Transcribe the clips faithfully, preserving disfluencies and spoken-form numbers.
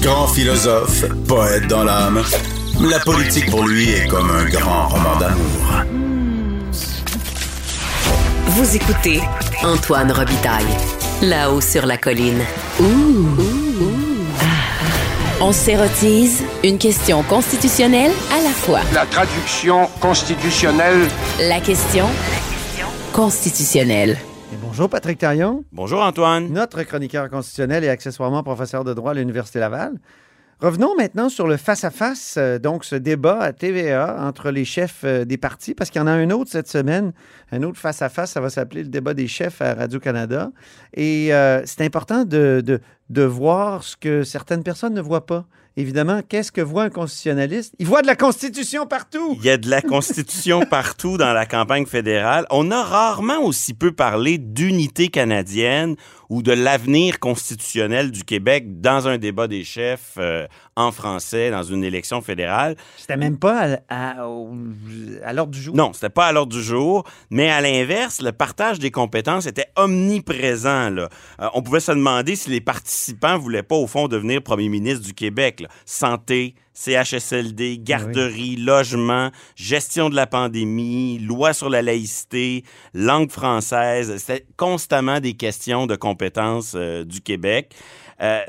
Grand philosophe, poète dans l'âme. La politique pour lui est comme un grand roman d'amour. Vous écoutez Antoine Robitaille, là-haut sur la colline. Ouh. Ouh. Ouh. Ah. On s'érotise une question constitutionnelle à la fois. La traduction constitutionnelle. La question constitutionnelle. Bonjour Patrick Taillon. Bonjour Antoine. Notre chroniqueur constitutionnel et accessoirement professeur de droit à l'Université Laval. Revenons maintenant sur le face-à-face, euh, donc ce débat à T V A entre les chefs euh, des partis, parce qu'il y en a un autre cette semaine, un autre face-à-face, ça va s'appeler le débat des chefs à Radio-Canada. Et euh, c'est important de, de, de voir ce que certaines personnes ne voient pas. Évidemment, qu'est-ce que voit un constitutionnaliste? Il voit de la Constitution partout! Il y a de la Constitution partout dans la campagne fédérale. On a rarement aussi peu parlé d'unité canadienne ou de l'avenir constitutionnel du Québec dans un débat des chefs euh, en français, dans une élection fédérale. C'était même pas à, à, à l'ordre du jour. Non, c'était pas à l'ordre du jour, mais à l'inverse, le partage des compétences était omniprésent. Là. Euh, on pouvait se demander si les participants voulaient pas, au fond, devenir premier ministre du Québec. Là. Santé, C H S L D, garderie, oui. Logement, gestion de la pandémie, loi sur la laïcité, langue française. C'était constamment des questions de compétences euh, du Québec. Euh,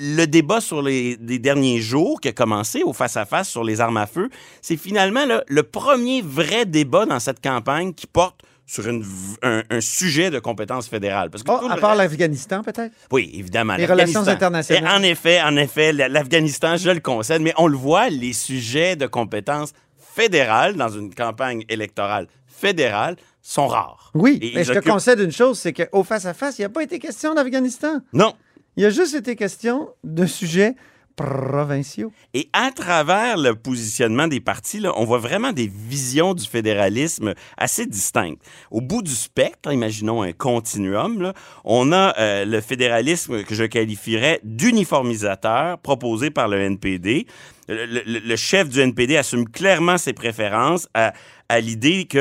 le débat sur les, les derniers jours qui a commencé au face-à-face sur les armes à feu, c'est finalement là, le premier vrai débat dans cette campagne qui porte sur une, un, un sujet de compétence fédérale. Parce que oh, à part reste... l'Afghanistan, peut-être? Oui, évidemment. Les relations internationales. Et en effet, en effet, l'Afghanistan, je le concède, mais on le voit, les sujets de compétence fédérale dans une campagne électorale fédérale sont rares. Oui, et mais je occupe... te concède une chose, c'est qu'au face-à-face, il n'y a pas été question d'Afghanistan. Non. Il y a juste été question de sujets provinciaux. Et à travers le positionnement des partis, là, on voit vraiment des visions du fédéralisme assez distinctes. Au bout du spectre, imaginons un continuum, là, on a euh, le fédéralisme que je qualifierais d'uniformisateur proposé par le N P D. Le, le, le chef du N P D assume clairement ses préférences à, à l'idée que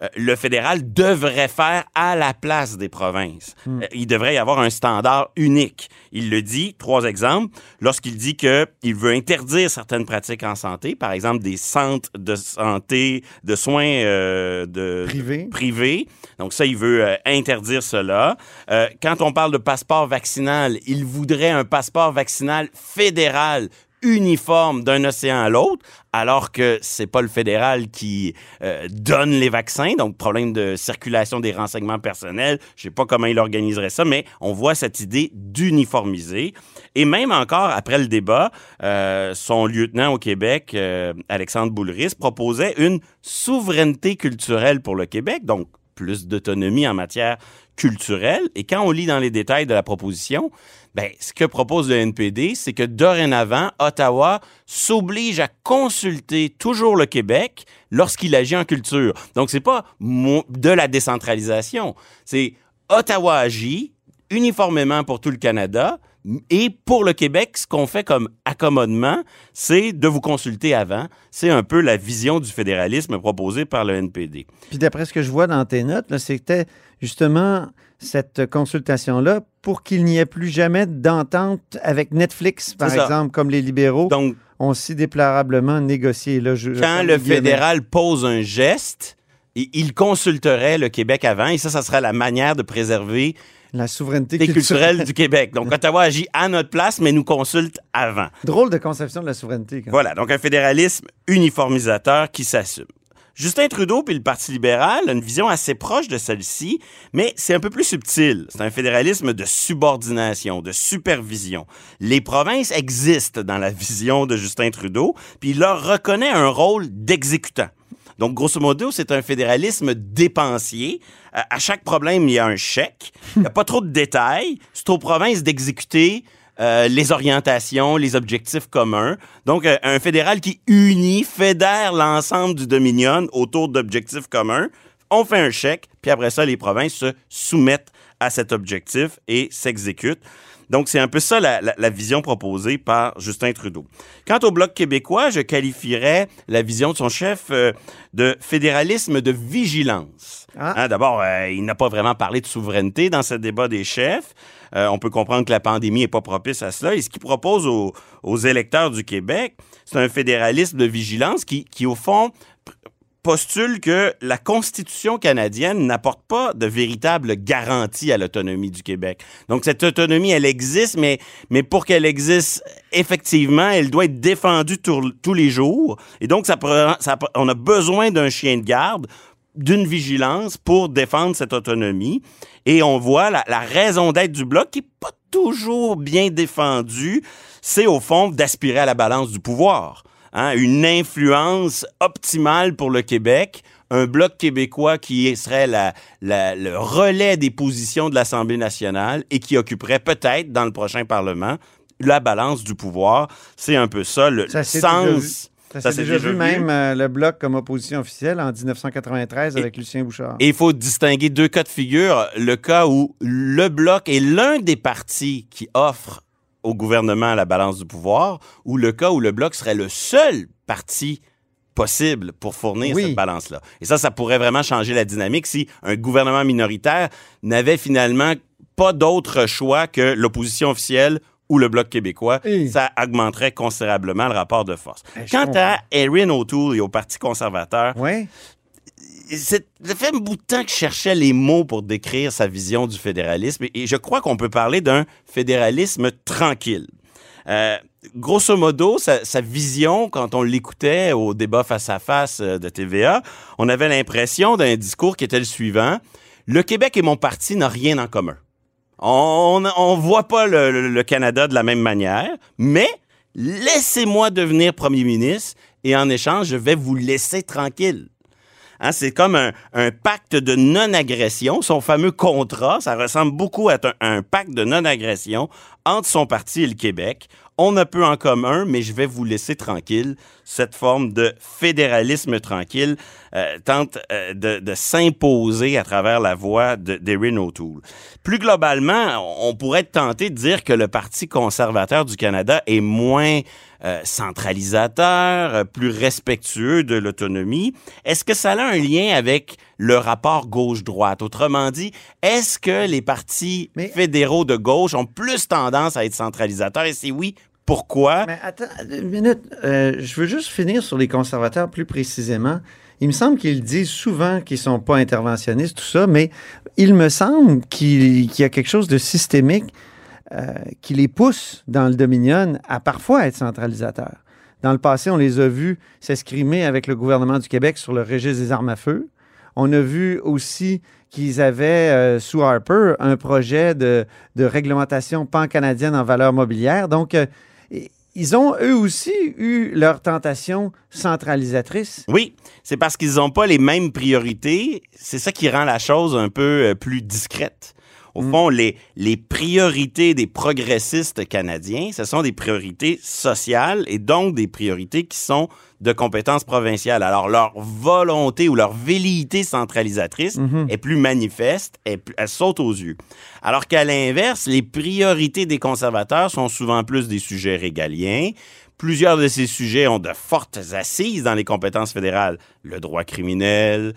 euh, le fédéral devrait faire à la place des provinces. Mmh. Il devrait y avoir un standard unique. Il le dit, trois exemples, lorsqu'il dit qu'il veut interdire certaines pratiques en santé, par exemple des centres de santé, de soins euh, de, Privé. de, privés. Donc ça, il veut euh, interdire cela. Euh, quand on parle de passeport vaccinal, il voudrait un passeport vaccinal fédéral uniforme d'un océan à l'autre, alors que c'est pas le fédéral qui euh, donne les vaccins, donc problème de circulation des renseignements personnels, je sais pas comment il organiserait ça, mais on voit cette idée d'uniformiser. Et même encore, après le débat, euh, son lieutenant au Québec, euh, Alexandre Boulris, proposait une souveraineté culturelle pour le Québec, donc plus d'autonomie en matière culturelle. Et quand on lit dans les détails de la proposition, ben, ce que propose le N P D, c'est que dorénavant, Ottawa s'oblige à consulter toujours le Québec lorsqu'il agit en culture. Donc, c'est pas de la décentralisation. C'est Ottawa agit uniformément pour tout le Canada. Et pour le Québec, ce qu'on fait comme accommodement, c'est de vous consulter avant. C'est un peu la vision du fédéralisme proposée par le N P D. Puis d'après ce que je vois dans tes notes, là, c'était justement cette consultation-là pour qu'il n'y ait plus jamais d'entente avec Netflix, par exemple, comme les libéraux Donc, ont si déplorablement négocié. Là, je, quand je le fédéral pose un geste, il consulterait le Québec avant, et ça, ça serait la manière de préserver La souveraineté culturelle. culturelle du Québec. Donc, Ottawa agit à notre place, mais nous consulte avant. Drôle de conception de la souveraineté. Quand voilà, donc un fédéralisme uniformisateur qui s'assume. Justin Trudeau puis le Parti libéral a une vision assez proche de celle-ci, mais c'est un peu plus subtil. C'est un fédéralisme de subordination, de supervision. Les provinces existent dans la vision de Justin Trudeau, puis il leur reconnaît un rôle d'exécutant. Donc, grosso modo, c'est un fédéralisme dépensier. À chaque problème, il y a un chèque. Il n'y a pas trop de détails. C'est aux provinces d'exécuter euh, les orientations, les objectifs communs. Donc, euh, un fédéral qui unit, fédère l'ensemble du Dominion autour d'objectifs communs. On fait un chèque, puis après ça, les provinces se soumettent à cet objectif et s'exécutent. Donc, c'est un peu ça la, la, la vision proposée par Justin Trudeau. Quant au Bloc québécois, je qualifierais la vision de son chef euh, de fédéralisme de vigilance. Ah. Hein, d'abord, euh, il n'a pas vraiment parlé de souveraineté dans ce débat des chefs. Euh, on peut comprendre que la pandémie n'est pas propice à cela. Et ce qu'il propose aux, aux électeurs du Québec, c'est un fédéralisme de vigilance qui, qui au fond, postule que la Constitution canadienne n'apporte pas de véritable garantie à l'autonomie du Québec. Donc, cette autonomie, elle existe, mais, mais pour qu'elle existe effectivement, elle doit être défendue tout, tous les jours. Et donc, ça, ça, on a besoin d'un chien de garde, d'une vigilance pour défendre cette autonomie. Et on voit la, la raison d'être du Bloc qui n'est pas toujours bien défendue, c'est au fond d'aspirer à la balance du pouvoir. Hein, une influence optimale pour le Québec, un Bloc québécois qui serait la, la, le relais des positions de l'Assemblée nationale et qui occuperait peut-être, dans le prochain Parlement, la balance du pouvoir. C'est un peu ça, le ça sens... Ça, ça s'est déjà, déjà vu, vu même euh, le Bloc comme opposition officielle en dix-neuf cent quatre-vingt-treize avec et, Lucien Bouchard. Et il faut distinguer deux cas de figure. Le cas où le Bloc est l'un des partis qui offre au gouvernement à la balance du pouvoir, ou le cas où le Bloc serait le seul parti possible pour fournir oui. cette balance-là. Et ça, ça pourrait vraiment changer la dynamique si un gouvernement minoritaire n'avait finalement pas d'autre choix que l'opposition officielle ou le Bloc québécois. Oui. Ça augmenterait considérablement le rapport de force. Ben, Quant à Erin O'Toole et au Parti conservateur, oui. c'est, ça fait un bout de temps que je cherchais les mots pour décrire sa vision du fédéralisme et, et je crois qu'on peut parler d'un fédéralisme tranquille. Euh, grosso modo, sa, sa vision, quand on l'écoutait au débat face-à-face de T V A, on avait l'impression d'un discours qui était le suivant. « Le Québec et mon parti n'ont rien en commun. » On ne voit pas le, le, le Canada de la même manière, mais laissez-moi devenir premier ministre et en échange, je vais vous laisser tranquille. Hein, c'est comme un, un pacte de non-agression. Son fameux contrat, ça ressemble beaucoup à, t- à un pacte de non-agression entre son parti et le Québec. On a peu en commun, mais je vais vous laisser tranquille. Cette forme de fédéralisme tranquille euh, tente euh, de, de s'imposer à travers la voix de, d'Erin O'Toole. Plus globalement, on pourrait tenter de dire que le Parti conservateur du Canada est moins euh, centralisateur, euh, plus respectueux de l'autonomie. Est-ce que ça a un lien avec le rapport gauche-droite? Autrement dit, est-ce que les partis mais... fédéraux de gauche ont plus tendance à être centralisateurs? Et si oui, pourquoi? Mais attends une minute. Euh, je veux juste finir sur les conservateurs plus précisément. Il me semble qu'ils disent souvent qu'ils ne sont pas interventionnistes, tout ça, mais il me semble qu'il, qu'il y a quelque chose de systémique euh, qui les pousse dans le Dominion à parfois être centralisateurs. Dans le passé, on les a vus s'escrimer avec le gouvernement du Québec sur le registre des armes à feu. On a vu aussi qu'ils avaient, euh, sous Harper, un projet de, de réglementation pan-canadienne en valeur mobilière. Donc, euh, ils ont, eux aussi, eu leur tentation centralisatrice. Oui, c'est parce qu'ils n'ont pas les mêmes priorités. C'est ça qui rend la chose un peu plus discrète. Au fond, les, les priorités des progressistes canadiens, ce sont des priorités sociales et donc des priorités qui sont de compétences provinciales. Alors, leur volonté ou leur velléité centralisatrice mm-hmm. est plus manifeste, est plus, elle saute aux yeux. Alors qu'à l'inverse, les priorités des conservateurs sont souvent plus des sujets régaliens. Plusieurs de ces sujets ont de fortes assises dans les compétences fédérales. Le droit criminel...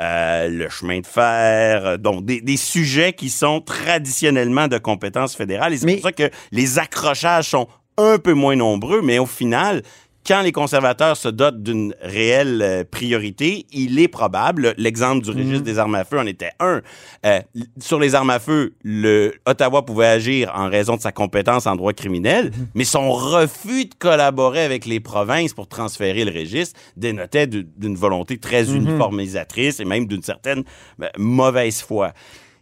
Euh, le chemin de fer, euh, donc des, des sujets qui sont traditionnellement de compétences fédérales. Et c'est mais... pour ça que les accrochages sont un peu moins nombreux, mais au final, quand les conservateurs se dotent d'une réelle priorité, il est probable, l'exemple du registre mmh. des armes à feu en était un, euh, sur les armes à feu, le, Ottawa pouvait agir en raison de sa compétence en droit criminel, mmh. mais son refus de collaborer avec les provinces pour transférer le registre dénotait d'une volonté très mmh. uniformisatrice et même d'une certaine ben, mauvaise foi.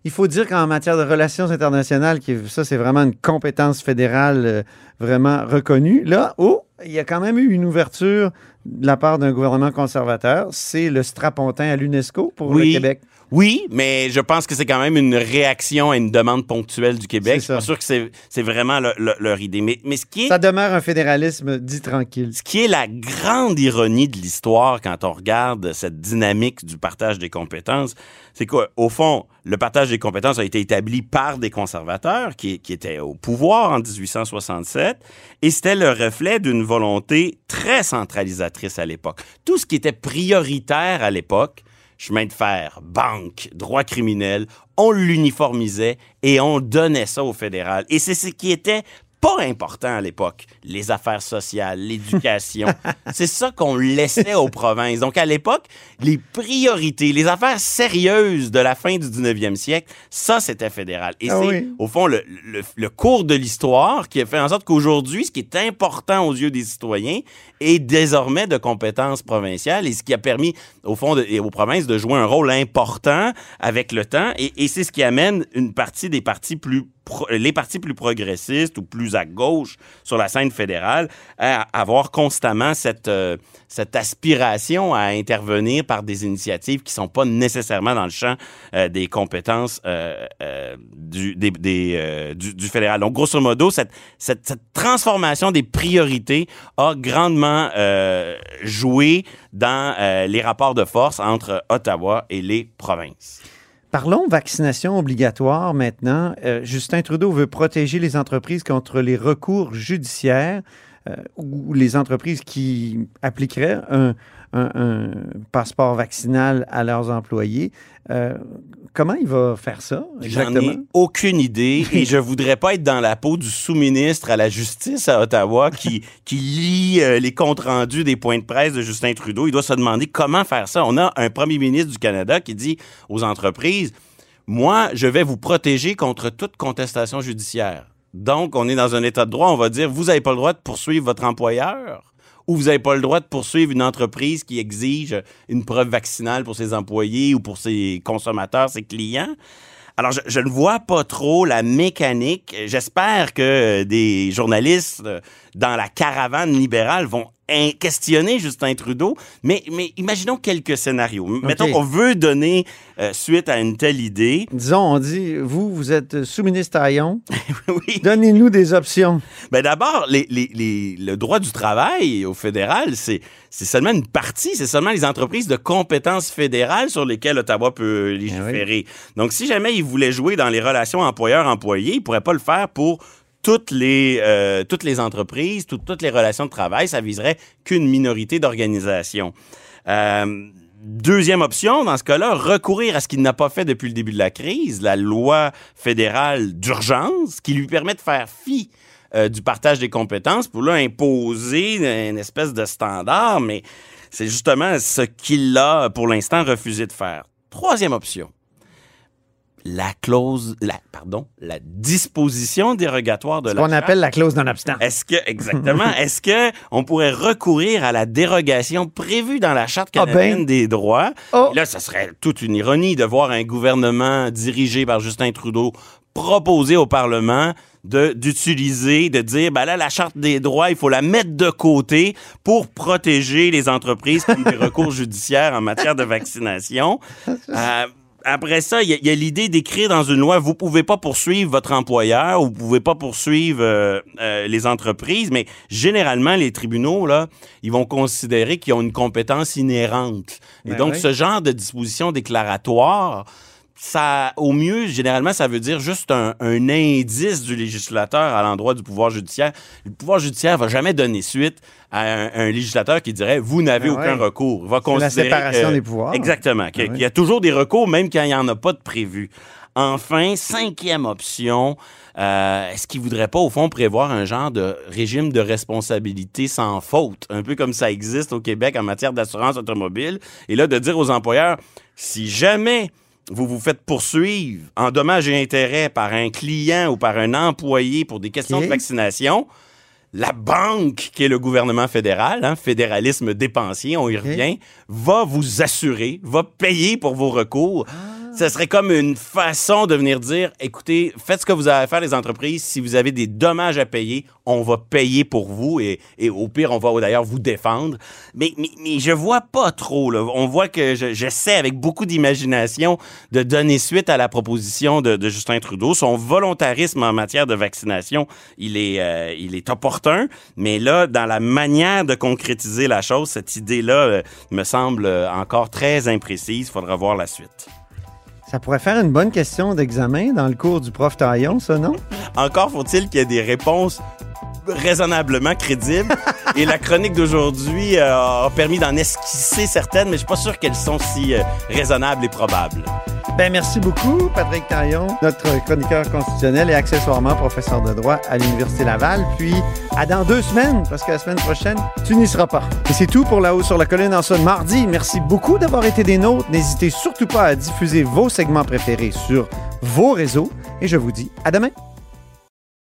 Il faut dire qu'en matière de relations internationales, ça, c'est vraiment une compétence fédérale euh, vraiment reconnue. Là, oh, il y a quand même eu une ouverture de la part d'un gouvernement conservateur. C'est le strapontin à l'UNESCO pour oui. le Québec. Oui, mais je pense que c'est quand même une réaction à une demande ponctuelle du Québec. Je suis pas sûr que c'est, c'est vraiment le, le, leur idée. Mais, mais ce qui est... Ça demeure un fédéralisme dit tranquille. Ce qui est la grande ironie de l'histoire quand on regarde cette dynamique du partage des compétences, c'est qu'au fond, le partage des compétences a été établi par des conservateurs qui, qui étaient au pouvoir en dix-huit cent soixante-sept et c'était le reflet d'une volonté très centralisatrice à l'époque. Tout ce qui était prioritaire à l'époque, chemin de fer, banque, droit criminel, on l'uniformisait et on donnait ça au fédéral. Et c'est ce qui était pas important à l'époque. Les affaires sociales, l'éducation, c'est ça qu'on laissait aux provinces. Donc à l'époque, les priorités, les affaires sérieuses de la fin du dix-neuvième siècle, ça c'était fédéral. Et ah c'est oui. au fond le, le, le cours de l'histoire qui a fait en sorte qu'aujourd'hui, ce qui est important aux yeux des citoyens est désormais de compétences provinciales et ce qui a permis au fond de, et aux provinces de jouer un rôle important avec le temps. Et, et c'est ce qui amène une partie des partis plus les partis plus progressistes ou plus à gauche sur la scène fédérale à avoir constamment cette, euh, cette aspiration à intervenir par des initiatives qui ne sont pas nécessairement dans le champ euh, des compétences euh, euh, du, des, des, euh, du, du fédéral. Donc, grosso modo, cette, cette, cette transformation des priorités a grandement euh, joué dans euh, les rapports de force entre Ottawa et les provinces. Parlons vaccination obligatoire maintenant. Euh, Justin Trudeau veut protéger les entreprises contre les recours judiciaires euh, ou les entreprises qui appliqueraient un, un, un passeport vaccinal à leurs employés. Euh, comment il va faire ça exactement? J'en ai aucune idée et je voudrais pas être dans la peau du sous-ministre à la justice à Ottawa qui, qui lit euh, les comptes rendus des points de presse de Justin Trudeau. Il doit se demander comment faire ça. On a un premier ministre du Canada qui dit aux entreprises « Moi, je vais vous protéger contre toute contestation judiciaire. » Donc, on est dans un état de droit, on va dire « Vous n'avez pas le droit de poursuivre votre employeur. » ou vous n'avez pas le droit de poursuivre une entreprise qui exige une preuve vaccinale pour ses employés ou pour ses consommateurs, ses clients. Alors, je, je ne vois pas trop la mécanique. J'espère que des journalistes dans la caravane libérale vont questionner Justin Trudeau, mais, mais imaginons quelques scénarios. Okay. Mettons qu'on veut donner euh, suite à une telle idée. Disons, on dit, vous, vous êtes sous-ministre Taillon. Oui. Donnez-nous des options. Ben d'abord, les, les, les, le droit du travail au fédéral, c'est, c'est seulement une partie, c'est seulement les entreprises de compétences fédérales sur lesquelles Ottawa peut légiférer. Ah oui. Donc, si jamais il voulait jouer dans les relations employeur-employé, il ne pourrait pas le faire pour toutes les, euh, toutes les entreprises, tout, toutes les relations de travail, ça viserait qu'une minorité d'organisations. Euh, deuxième option, dans ce cas-là, recourir à ce qu'il n'a pas fait depuis le début de la crise, la loi fédérale d'urgence, qui lui permet de faire fi euh, du partage des compétences pour là imposer une espèce de standard, mais c'est justement ce qu'il a pour l'instant refusé de faire. Troisième option. La clause, la, pardon, la disposition dérogatoire de la Charte. Ce qu'on appelle la clause non-obstant. Est-ce que, exactement, est-ce que on pourrait recourir à la dérogation prévue dans la Charte canadienne ah ben. des droits? Oh. Là, ce serait toute une ironie de voir un gouvernement dirigé par Justin Trudeau proposer au Parlement de, d'utiliser, de dire, ben là, la Charte des droits, il faut la mettre de côté pour protéger les entreprises qui ont des recours judiciaires en matière de vaccination. Euh, Après ça, il y, y a l'idée d'écrire dans une loi, vous pouvez pas poursuivre votre employeur, vous pouvez pas poursuivre euh, euh, les entreprises, mais généralement, les tribunaux, là, ils vont considérer qu'ils ont une compétence inhérente. Et ben donc, oui. ce genre de disposition déclaratoire, ça, au mieux, généralement, ça veut dire juste un, un indice du législateur à l'endroit du pouvoir judiciaire. Le pouvoir judiciaire va jamais donner suite à un, un législateur qui dirait « Vous n'avez ah ouais. aucun recours. » Va considérer la séparation euh, des pouvoirs. Exactement. Qu'il ah ouais. y a toujours des recours, même quand il n'y en a pas de prévu. Enfin, cinquième option, euh, est-ce qu'ils ne voudraient pas, au fond, prévoir un genre de régime de responsabilité sans faute, un peu comme ça existe au Québec en matière d'assurance automobile, et là, de dire aux employeurs, si jamais vous vous faites poursuivre en dommages et intérêts par un client ou par un employé pour des questions okay. de vaccination, la banque, qui est le gouvernement fédéral, hein, fédéralisme dépensier, on y revient, okay. va vous assurer, va payer pour vos recours. Ah. Ça serait comme une façon de venir dire, écoutez, faites ce que vous avez à faire les entreprises, si vous avez des dommages à payer, on va payer pour vous et, et au pire, on va d'ailleurs vous défendre. Mais, mais, mais je vois pas trop, là. On voit que je, j'essaie avec beaucoup d'imagination de donner suite à la proposition de, de Justin Trudeau. Son volontarisme en matière de vaccination, il est, euh, il est opportun, mais là, dans la manière de concrétiser la chose, cette idée-là euh, me semble encore très imprécise. Il faudra voir la suite. Ça pourrait faire une bonne question d'examen dans le cours du prof Taillon, ça, non? Encore faut-il qu'il y ait des réponses raisonnablement crédibles. Et la chronique d'aujourd'hui euh, a permis d'en esquisser certaines, mais je suis pas sûr qu'elles sont si euh, raisonnables et probables. Ben merci beaucoup, Patrick Taillon, notre chroniqueur constitutionnel et accessoirement professeur de droit à l'Université Laval. Puis, à dans deux semaines, parce que la semaine prochaine, tu n'y seras pas. Et c'est tout pour La Haut sur la Colline en ce mardi. Merci beaucoup d'avoir été des nôtres. N'hésitez surtout pas à diffuser vos segments préférés sur vos réseaux. Et je vous dis à demain.